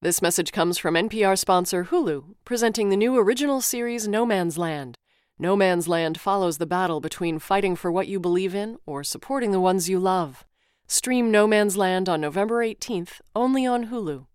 This message comes from NPR sponsor Hulu, presenting the new original series No Man's Land. No Man's Land follows the battle between fighting for what you believe in or supporting the ones you love. Stream No Man's Land on November 18th, only on Hulu.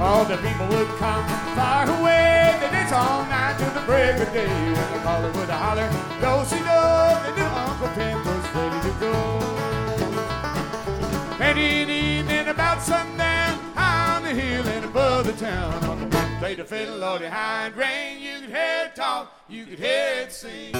All the people would come from far away, they dance all night till the break of day. When the caller would holler, go see door, they knew Uncle Pim was ready to go. And in the evening about sundown, high on the hill and above the town, Uncle Pim played the fiddle or the hind rein. You could hear it talk, you could hear it sing.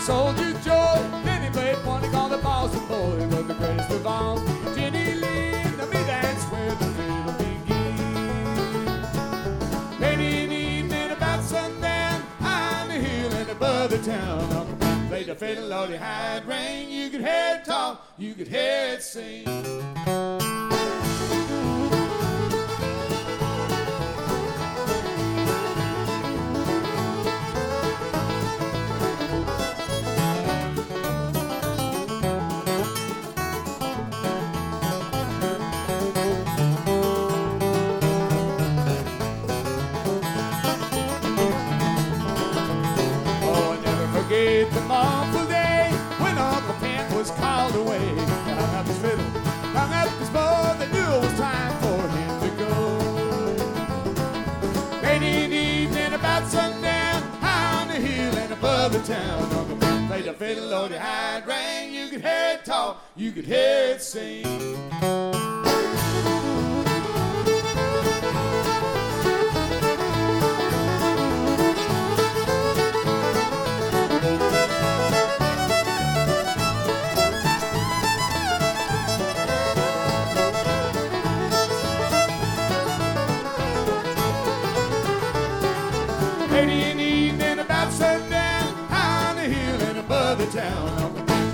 Soldier Joe, then he played one he called the Boston Boy, but the greatest of all, Jenny Lee, to me that's where the fiddle begins. Late in the evening about sundown, on the hill and above the town, Uncle Pim played the fiddle on the hind rein. You could hear it talk, you could hear it sing. Town, Uncle Pim played the fiddle on the hind rein. You could hear it talk, you could hear it sing.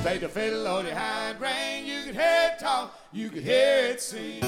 Played the fiddle on the hind rein. You could hear it talk, you could hear it sing.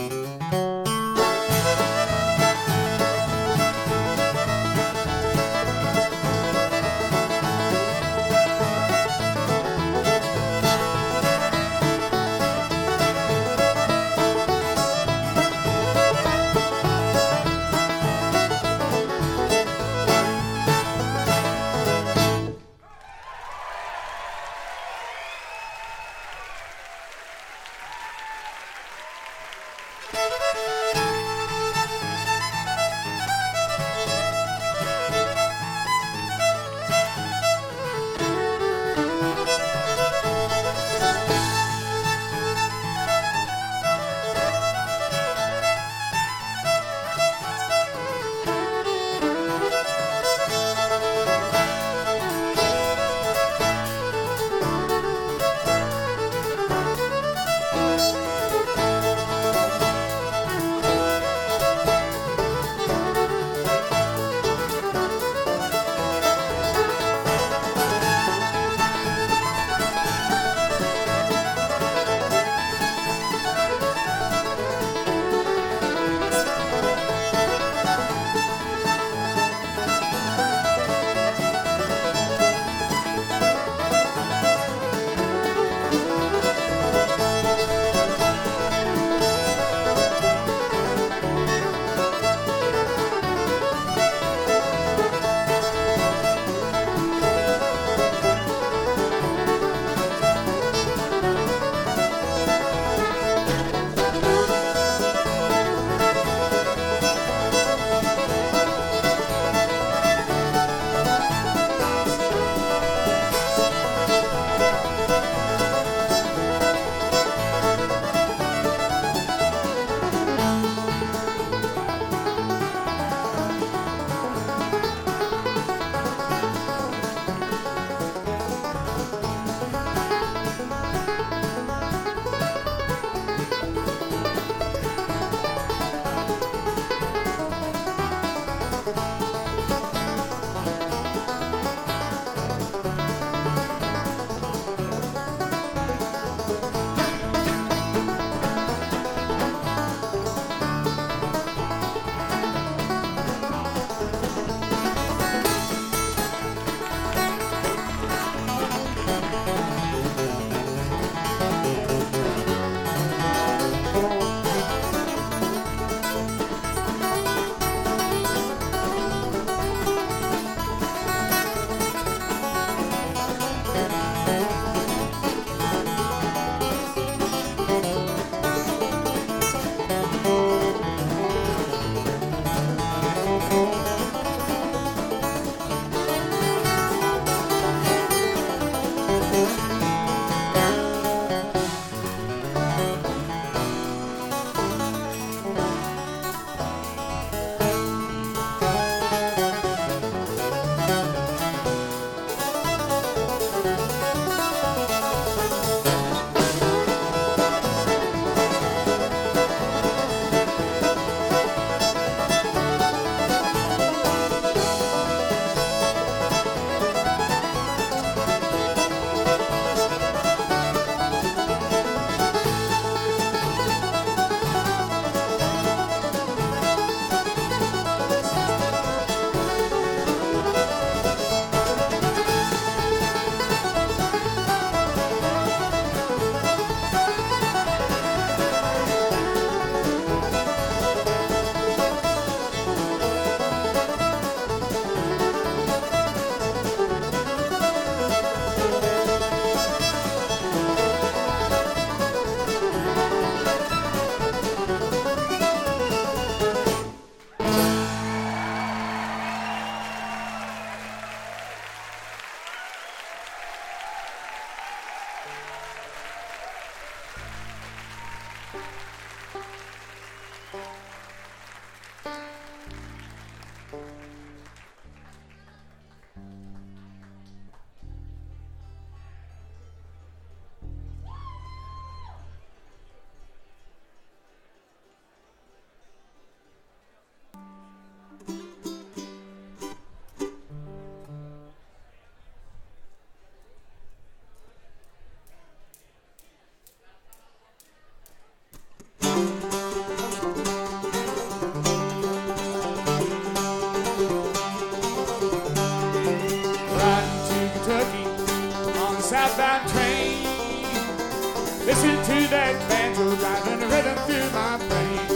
Listen to that banjo riding the rhythm through my brain.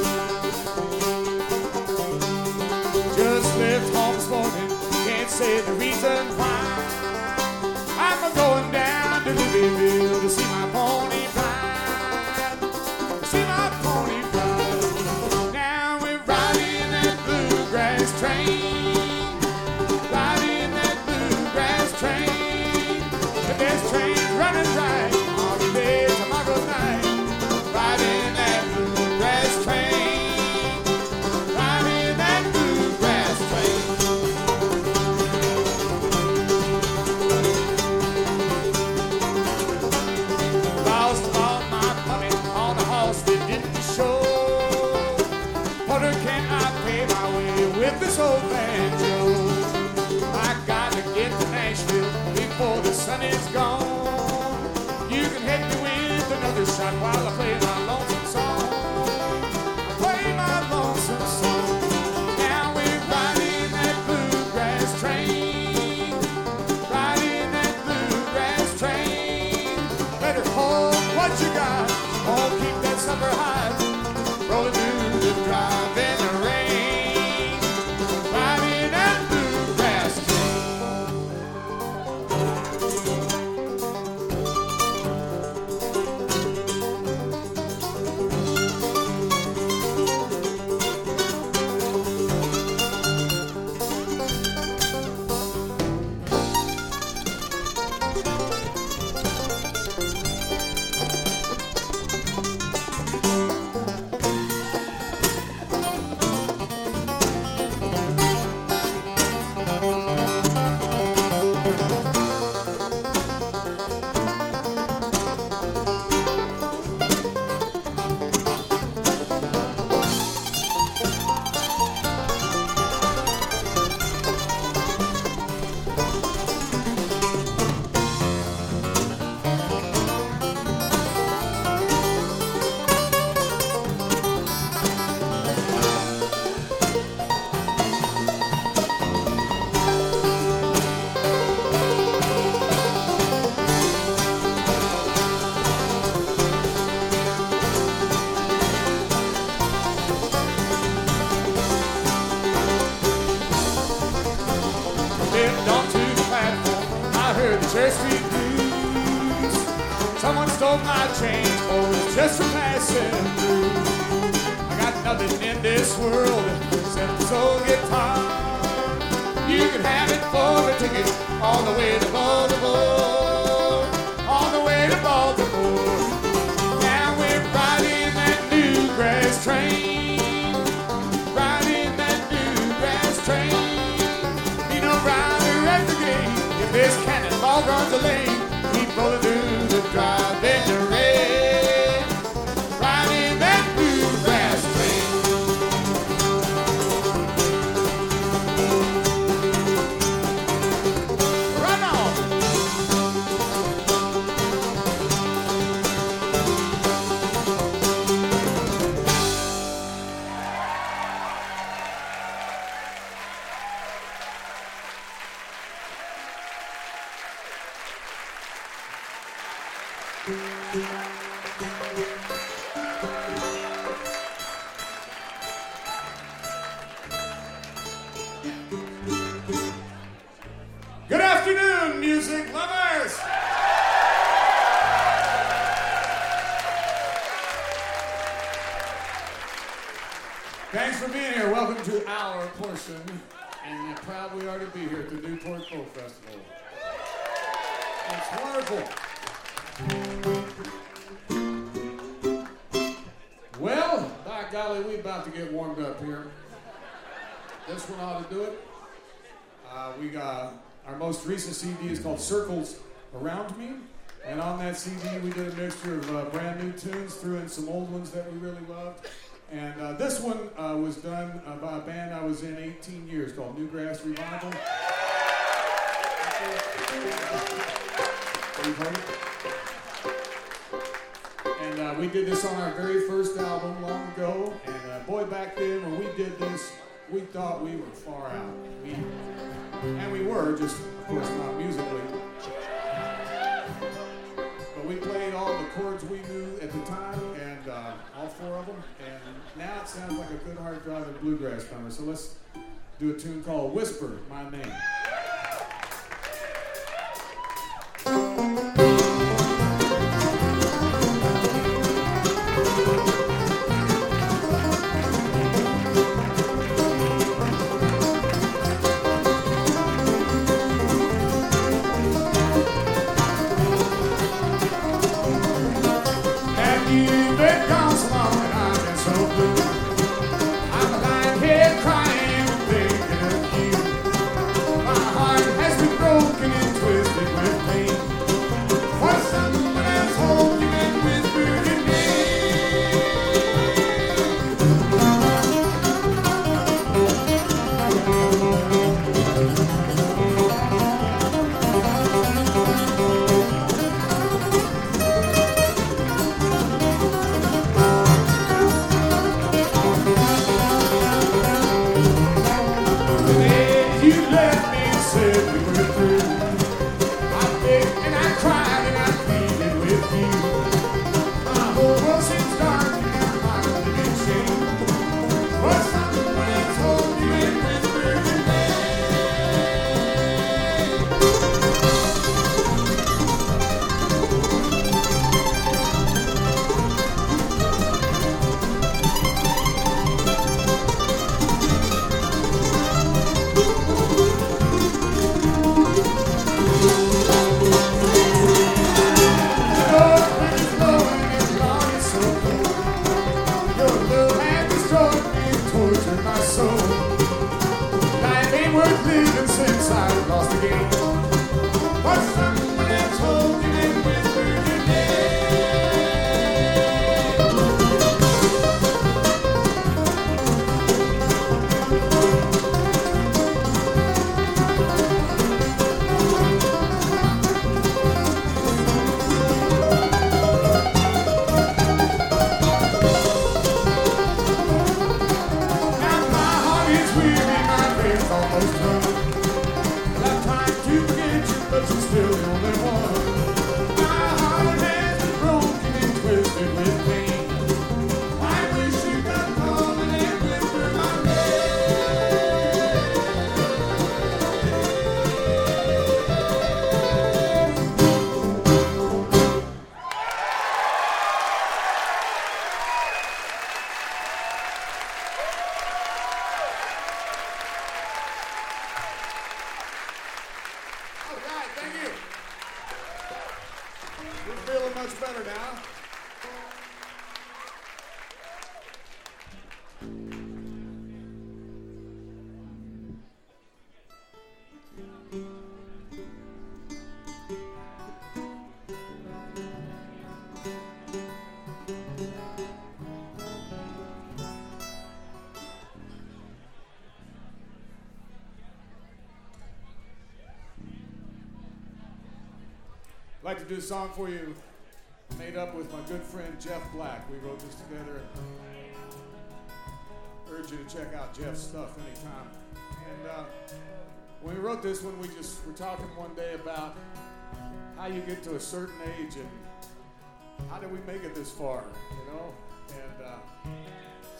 Just left home this morning, can't say the reason why. I'm a-going down to Louisville to see my pony ride. See my pony ride. Now we're riding in that bluegrass train. It's gone. You can hit me with another shot while I play my lonesome song. I play my lonesome song. Now we're riding that bluegrass train. Riding that bluegrass train. Better hold what you got. Oh, keep that sucker hot. Rolling through the drive in the rain. Recent CD is called Circles Around Me, and on that CD we did a mixture of brand new tunes, threw in some old ones that we really loved, and this one was done by a band I was in 18 years called New Grass Revival. And we did this on our very first album long ago, and boy, back then when we did this, we thought we were far out. And we were, just of course not musically. But we played all the chords we knew at the time, and all four of them, and now it sounds like a good hard driving bluegrass drummer. So let's do a tune called Whisper My Name. I'd like to do a song for you made up with my good friend Jeff Black. We wrote this together. Urge you to check out Jeff's stuff anytime. And when we wrote this one, we just were talking one day about how you get to a certain age and how did we make it this far, you know? And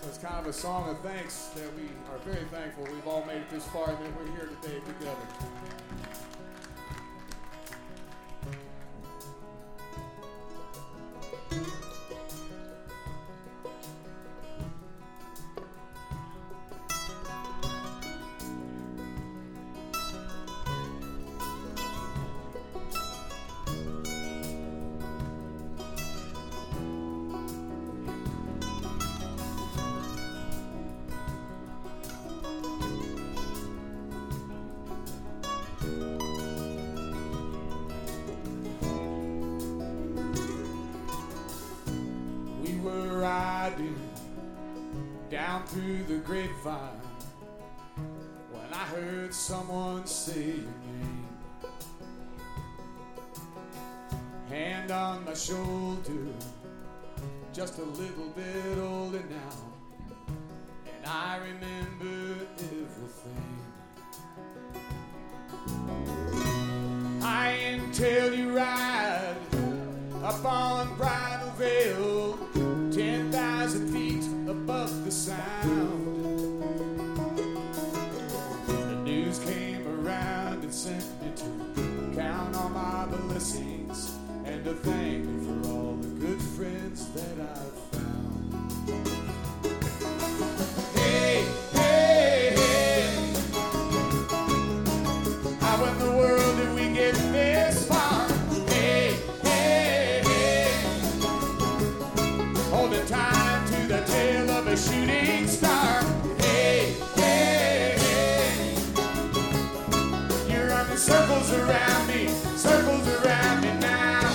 so it's kind of a song of thanks that we are very thankful we've all made it this far and that we're here today together. Through the grapevine, when I heard someone say your name, hand on my shoulder, just a little bit older now, and I remember everything. I in Telluride, a falling bridal veil, 10,000 feet above the sound. The news came around and sent me to count all my blessings and to thank you for all the good friends that I've found. Hey, hey, hey, how in the world did we get this far? Hey, hey, hey, holding time to the tail of a shooting star. Hey, hey, hey, you're running circles around me, circles around me now.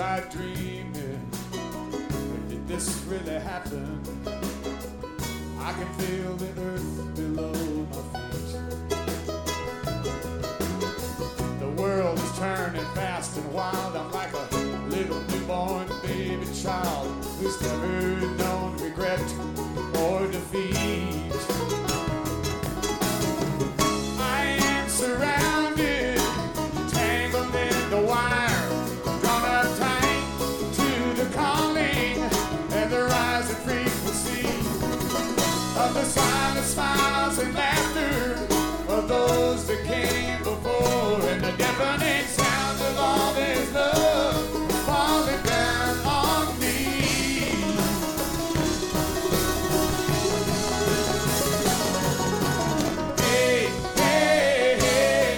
I dreamed it, but did this really happen? I can feel the earth below my feet. The world is turning fast and wild. I'm like a little newborn baby child who's never known regret or defeat. I am surrounded, tangled in the wire. Of the silent smiles and laughter of those that came before, and the deafening sounds of all this love falling down on me. Hey, hey, hey,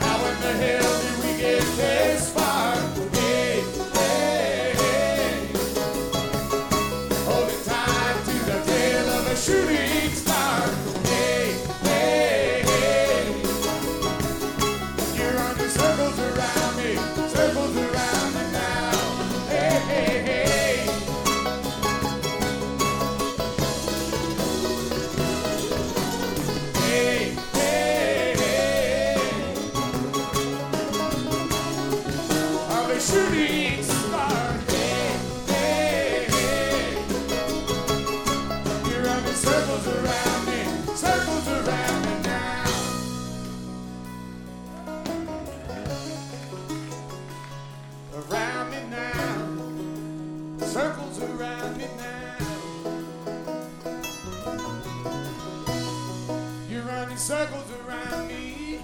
how in the hell did we get this far? Hey, hey, hey, holding tight of a shooting star. Hey, hey, hey, you're running circles around me, circles around me now. Hey, hey, hey, hey, hey, hey, of a shooting star. Circles around me, circles around me now. Around me now, circles around me now. You're running circles around me.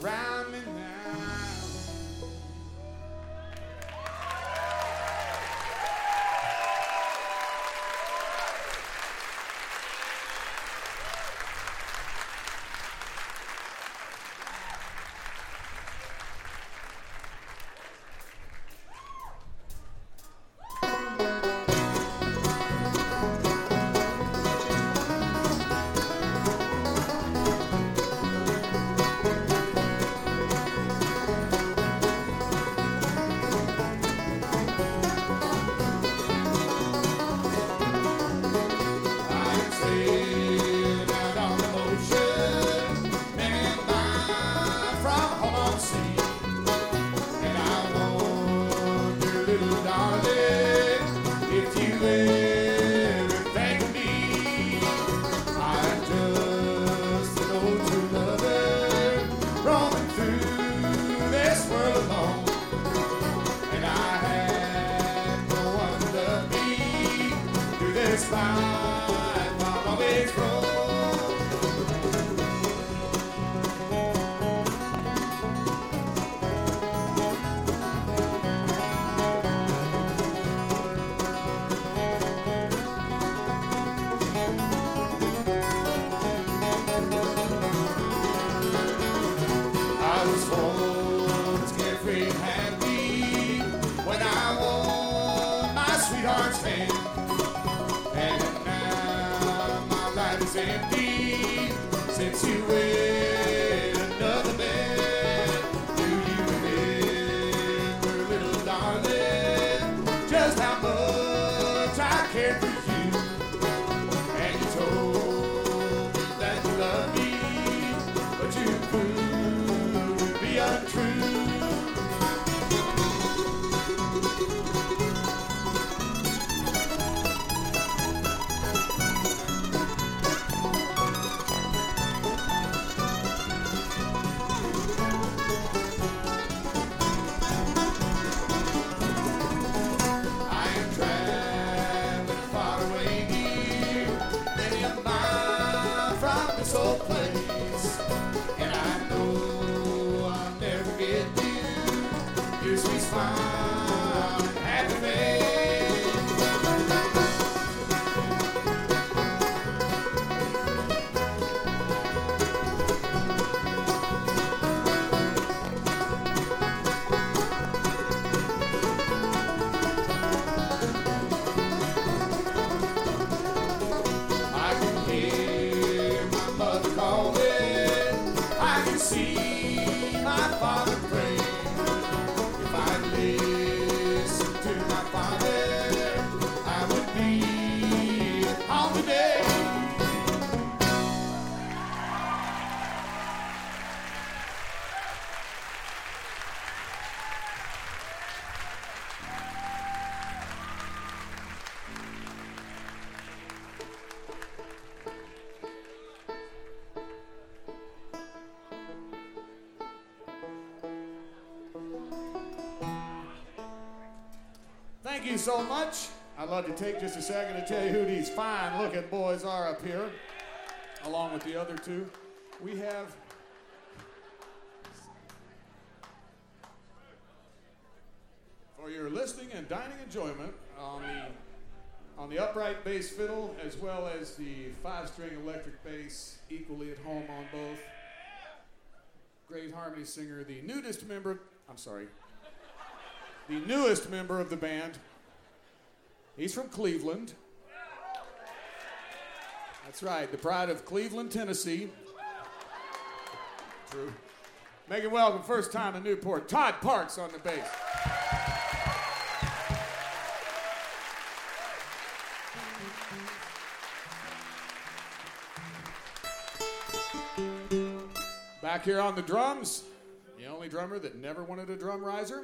Around me now. your sweet smile and happy face. I can hear my mother calling, I can see my father pray. If I listen to my father, I would be on the day. Thank you so much. I'd love to take just a second to tell you who these fine looking boys are up here, along with the other two. We have for your listening and dining enjoyment on the upright bass fiddle as well as the 5-string electric bass, equally at home on both. Great harmony singer, the newest member of the band. He's from Cleveland. That's right, the pride of Cleveland, Tennessee. True. Make it welcome, first time in Newport, Todd Parks on the bass. Back here on the drums, the only drummer that never wanted a drum riser.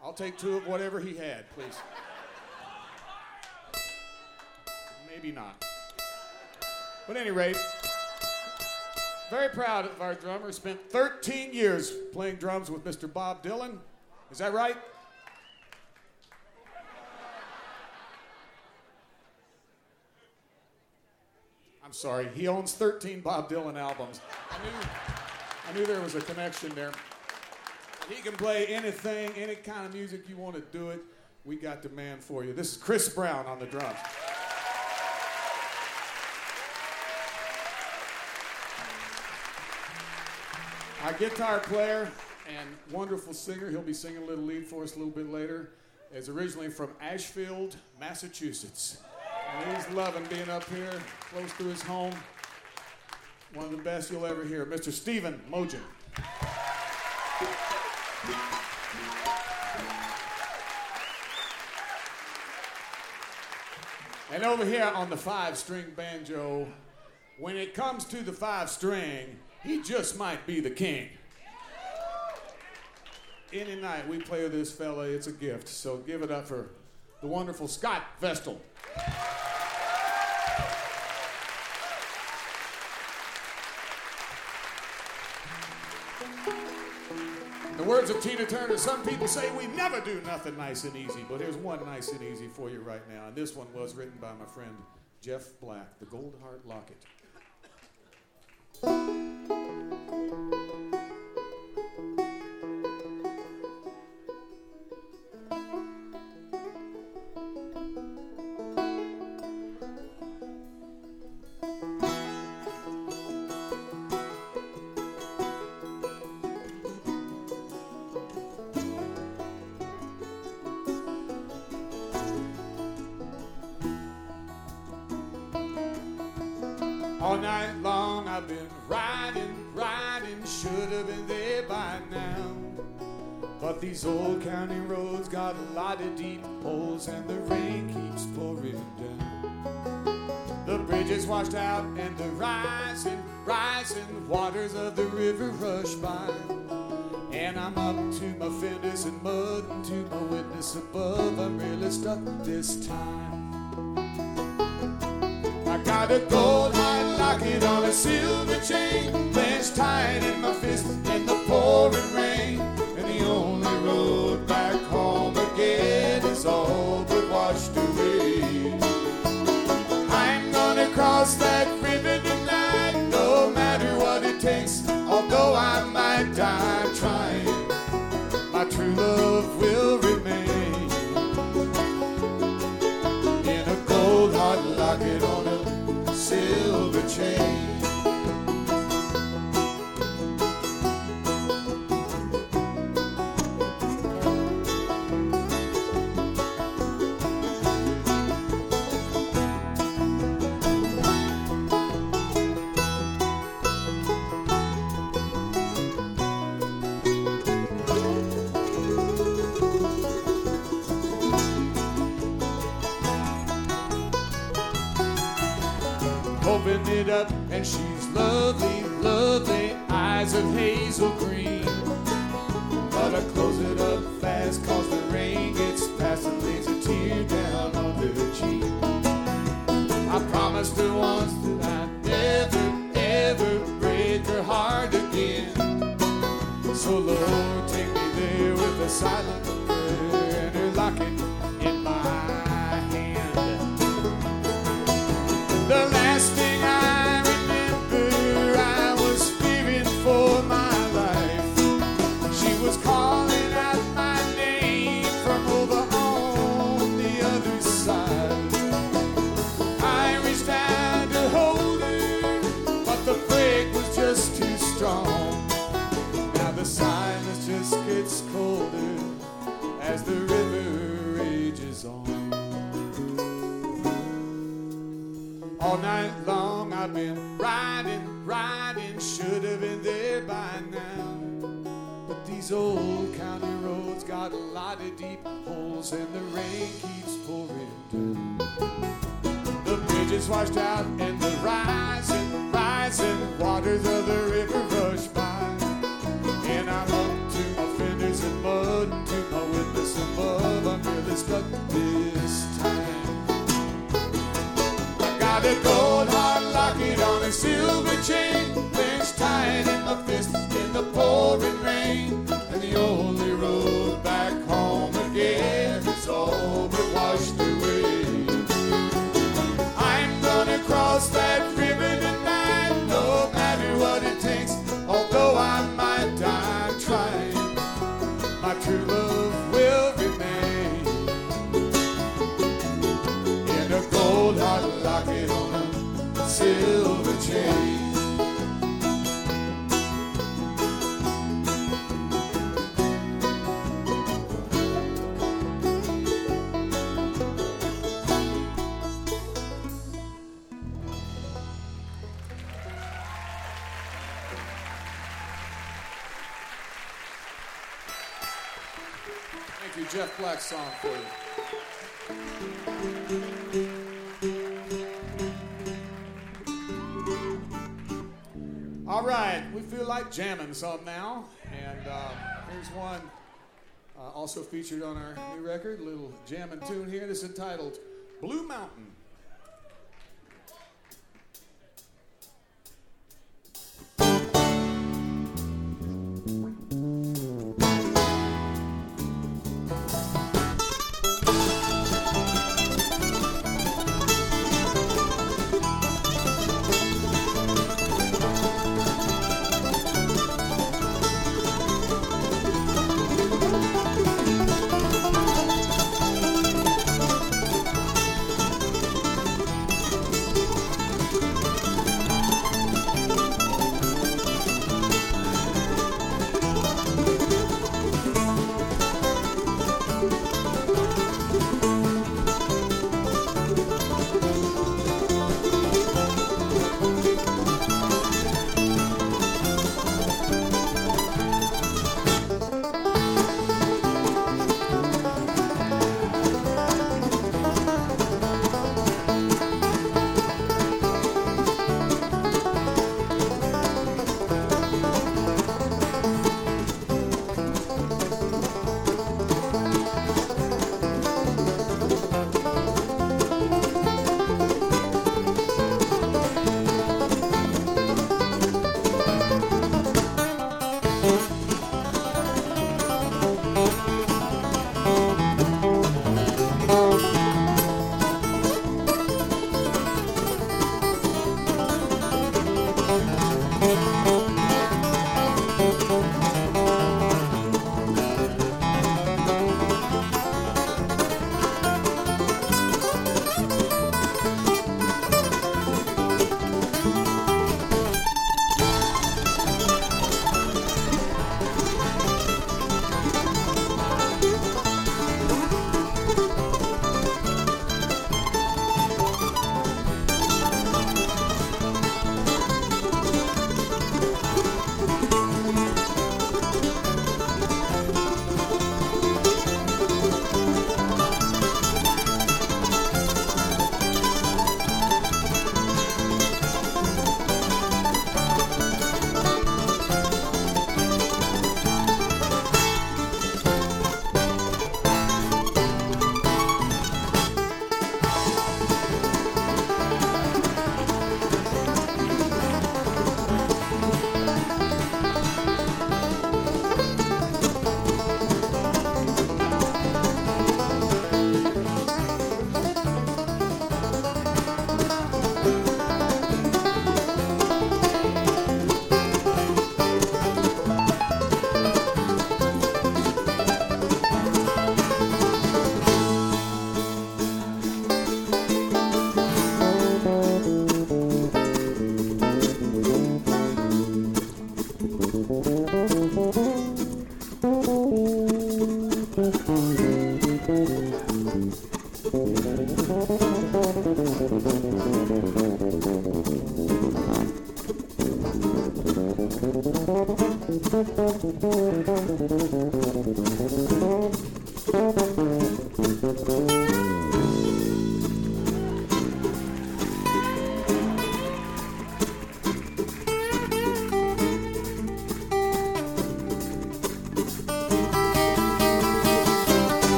I'll take two of whatever he had, please. Maybe not. But at any rate, very proud of our drummer. Spent 13 years playing drums with Mr. Bob Dylan. Is that right? I'm sorry. He owns 13 Bob Dylan albums. I knew there was a connection there. He can play anything, any kind of music you want to do it. We got the man for you. This is Chris Brown on the drums. Our guitar player and wonderful singer. He'll be singing a little lead for us a little bit later. Is originally from Ashfield, Massachusetts. And he's loving being up here, close to his home. One of the best you'll ever hear, Mr. Stephen Mougin. And over here on the 5-string banjo, when it comes to the 5-string, he just might be the king. Any night we play with this fella, it's a gift. So give it up for the wonderful Scott Vestal. The words of Tina Turner, some people say we never do nothing nice and easy, but here's one nice and easy for you right now. And this one was written by my friend Jeff Black, the Goldheart Locket. All night long I've been riding, should have been there by now. But these old county roads got a lot of deep holes and the rain keeps pouring down. The bridges washed out and the rising waters of the river rush by. And I'm up to my fenders in mud and to my witness above, I'm really stuck this time. I got a gold heart locket on a silver chain, clenched tight in my fist in the pouring rain. And the only road back home again is all but washed away. I'm gonna cross that river tonight, no matter what it takes. I die trying, my true love will remain in a gold heart locket on a silver chain. Opened it up and she's lovely, lovely, eyes of hazel green. But I close it up fast cause the rain gets past and lays a tear down on her cheek. I promised her once that I'd never, ever break her heart again. So Lord, take me there with a silent prayer and her locket in my hand. The last day gets colder as the river rages on. All night long I've been riding, riding, should have been there by now. But these old county roads got a lot of deep holes and the rain keeps pouring down. The bridges washed out and the rising, rising waters of the river rush by. And I hung to my fingers in mud, to my witness above, I'm really stuck this time. I got a gold heart locket on a silver chain, clenched tight in my fist in the pouring rain. And the only road back home again is all but washed away. I'm gonna cross that river tonight, no matter what it takes, although I might die trying, my true love will remain in a gold heart locket on a silver chain. Jeff Black song for you. All right, we feel like jamming some now, and here's one also featured on our new record, a little jamming tune here. This is entitled Blue Mountain.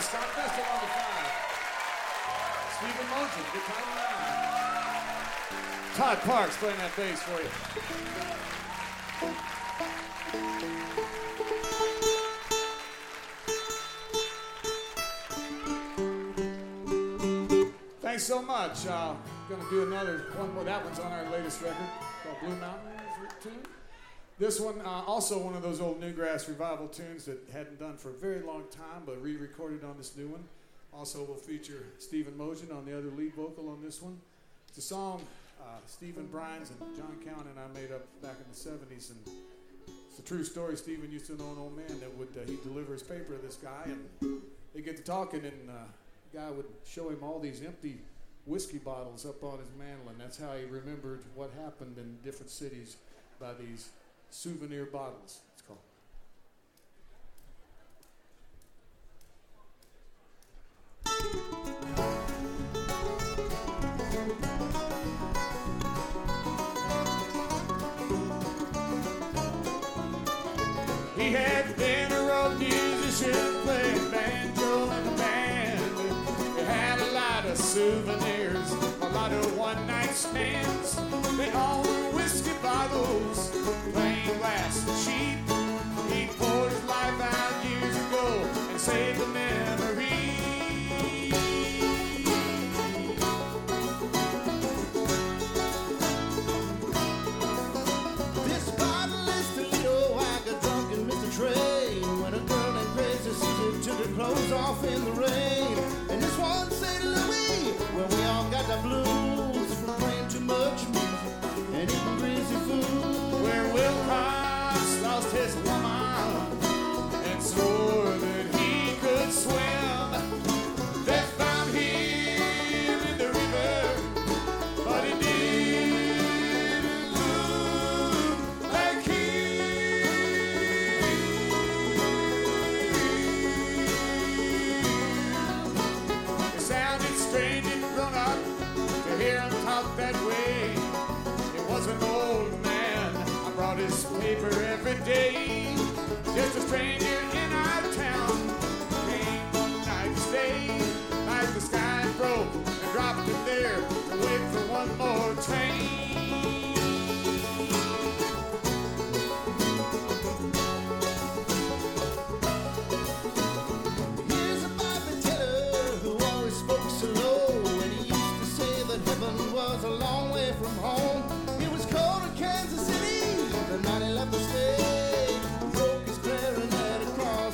Scott Vestal on the five. Stephen Mougin, guitar nine. Todd Parks playing that bass for you. Thanks so much. Gonna do another one more. That one's on our latest record called Blue Mountain. This one, also one of those old New Grass Revival tunes that hadn't done for a very long time, but re-recorded on this new one. Also will feature Stephen Mougin on the other lead vocal on this one. It's a song Stephen Bryans and John Cowan and I made up back in the 70s, and it's a true story. Stephen used to know an old man that would, he'd deliver his paper to this guy, and they'd get to talking, and the guy would show him all these empty whiskey bottles up on his mantle, and that's how he remembered what happened in different cities by these souvenir bottles, it's called. He had the dinner of musicians playing banjo and a band. They had a lot of souvenirs, a lot of one-night stands. They all were whiskey bottles. Playing last cheap save the memory. This bottle is the little I got drunk and missed the train. When a girl named Gracie Susie took her clothes off in the rain. And this one said to Louis, well, we all got the blues from playing too much music and eating greasy food. Where Will Price lost his woman and swore that he could swim. They found him in the river, but he didn't look like him. It sounded strange and grown up to hear him talk that way. It was an old man, I brought his paper every day. Just a stranger in our town came one night to stay. Like the sky broke and dropped it there to wait for one more train. Here's a Bible teller who always spoke so low, and he used to say that heaven was a long way from home. It was cold in Kansas City the night he left the state. Clarinet across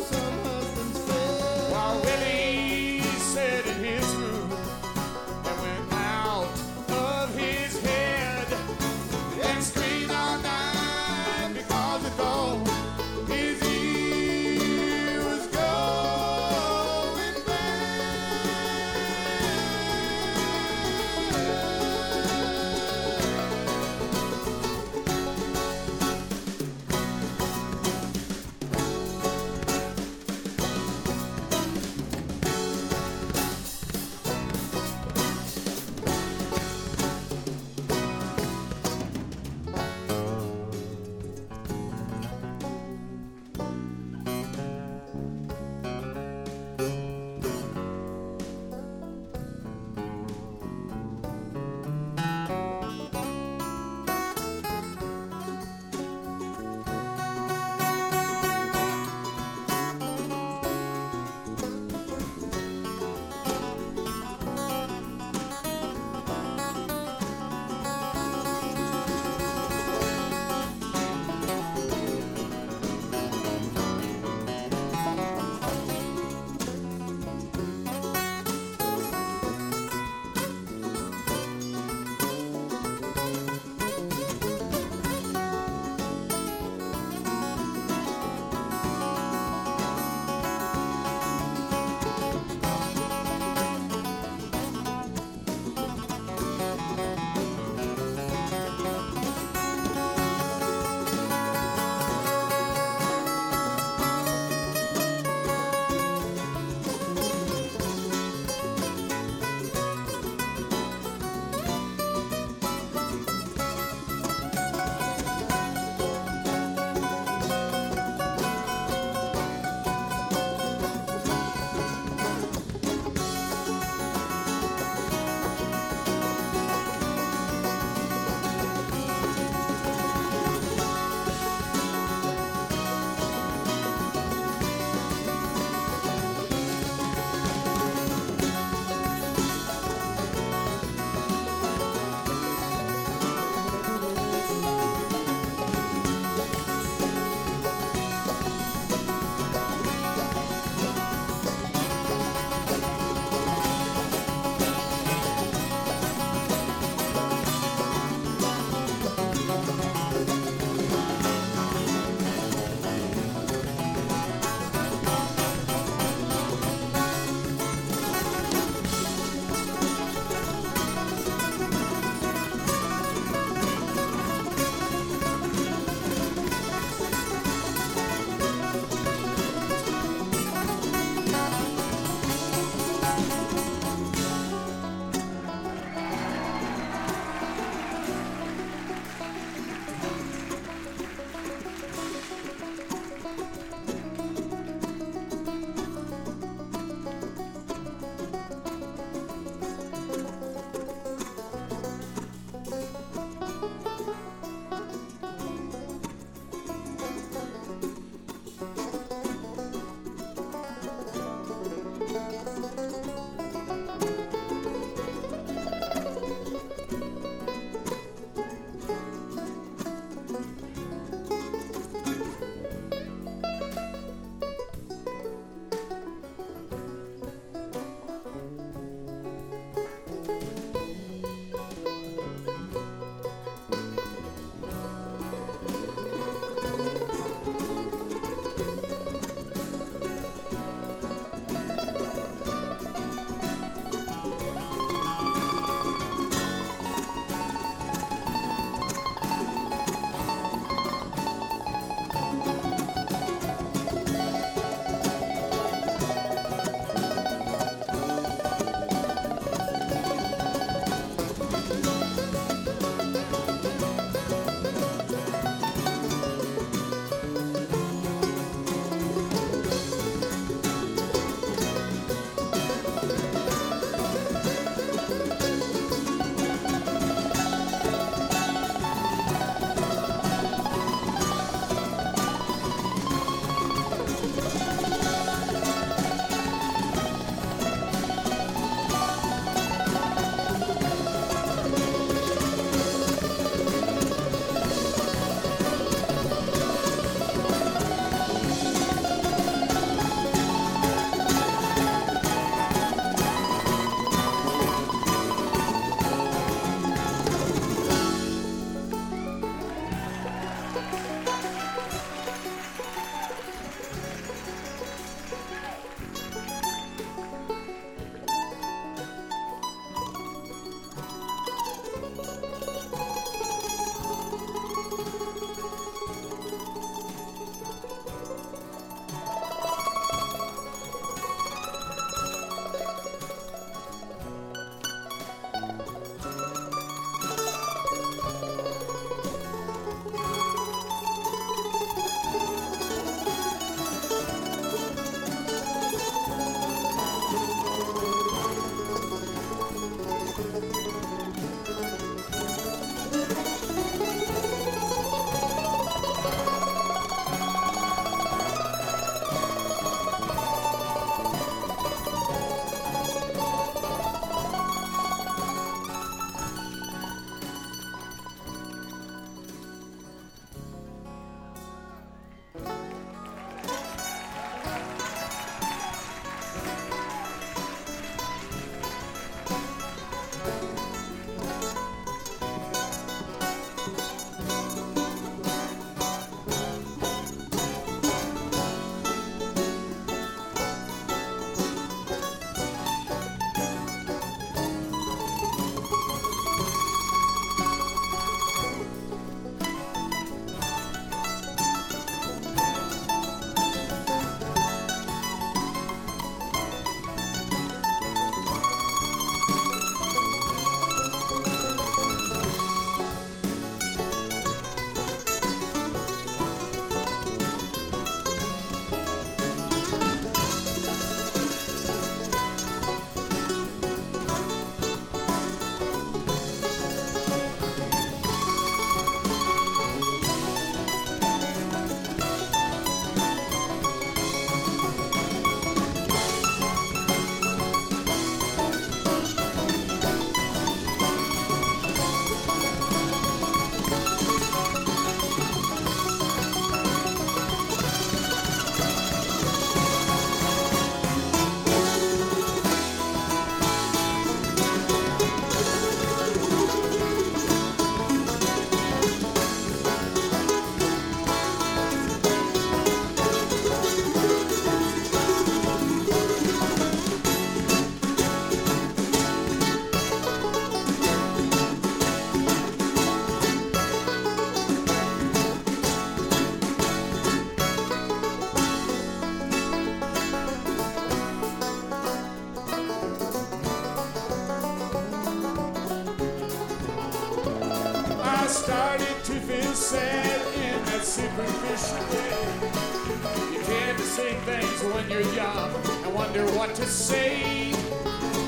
started to feel sad in that superficial way. You tend to say things when you're young and wonder what to say.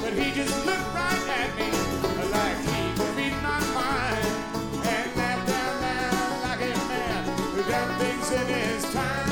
But he just looked right at me like he could read my mind and laughed out loud like a man who done things in his time.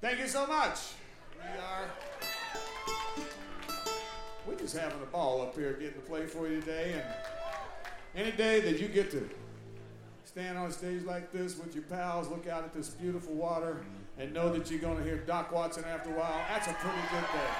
Thank you so much. We're just having a ball up here getting to play for you today. And any day that you get to stand on stage like this with your pals, look out at this beautiful water, and know that you're going to hear Doc Watson after a while, that's a pretty good day.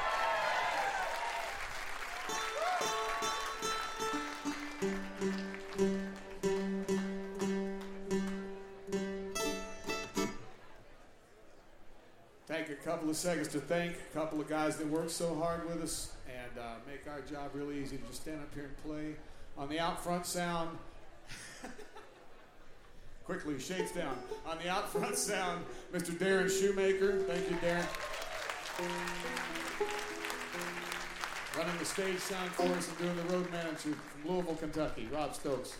Couple of seconds to thank a couple of guys that work so hard with us and make our job really easy to just stand up here and play. On the out front sound, quickly shakes down. On the out front sound, Mr. Darren Shoemaker. Thank you, Darren. Running the stage sound for us and doing the road manager from Louisville, Kentucky, Rob Stokes.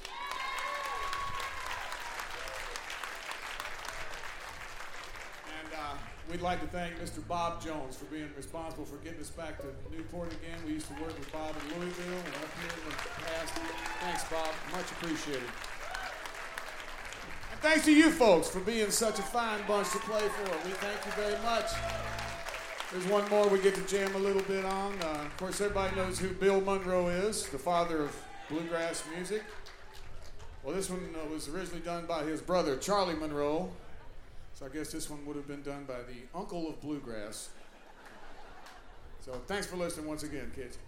We'd like to thank Mr. Bob Jones for being responsible for getting us back to Newport again. We used to work with Bob in Louisville and up here in the past. Thanks, Bob. Much appreciated. And thanks to you folks for being such a fine bunch to play for. We thank you very much. There's one more we get to jam a little bit on. Of course, everybody knows who Bill Monroe is, the father of bluegrass music. Well, this one was originally done by his brother, Charlie Monroe. So I guess this one would have been done by the uncle of bluegrass. So thanks for listening once again, kids.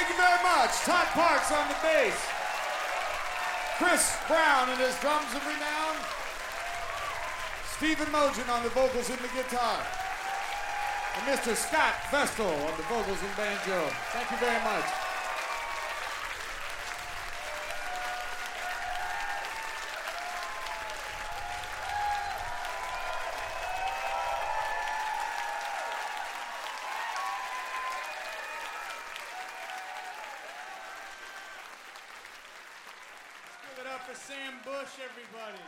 Thank you very much. Todd Parks on the bass. Chris Brown and his drums of renown. Stephen Mougin on the vocals and the guitar. And Mr. Scott Vestal on the vocals and banjo. Thank you very much. Give it up for Sam Bush, everybody.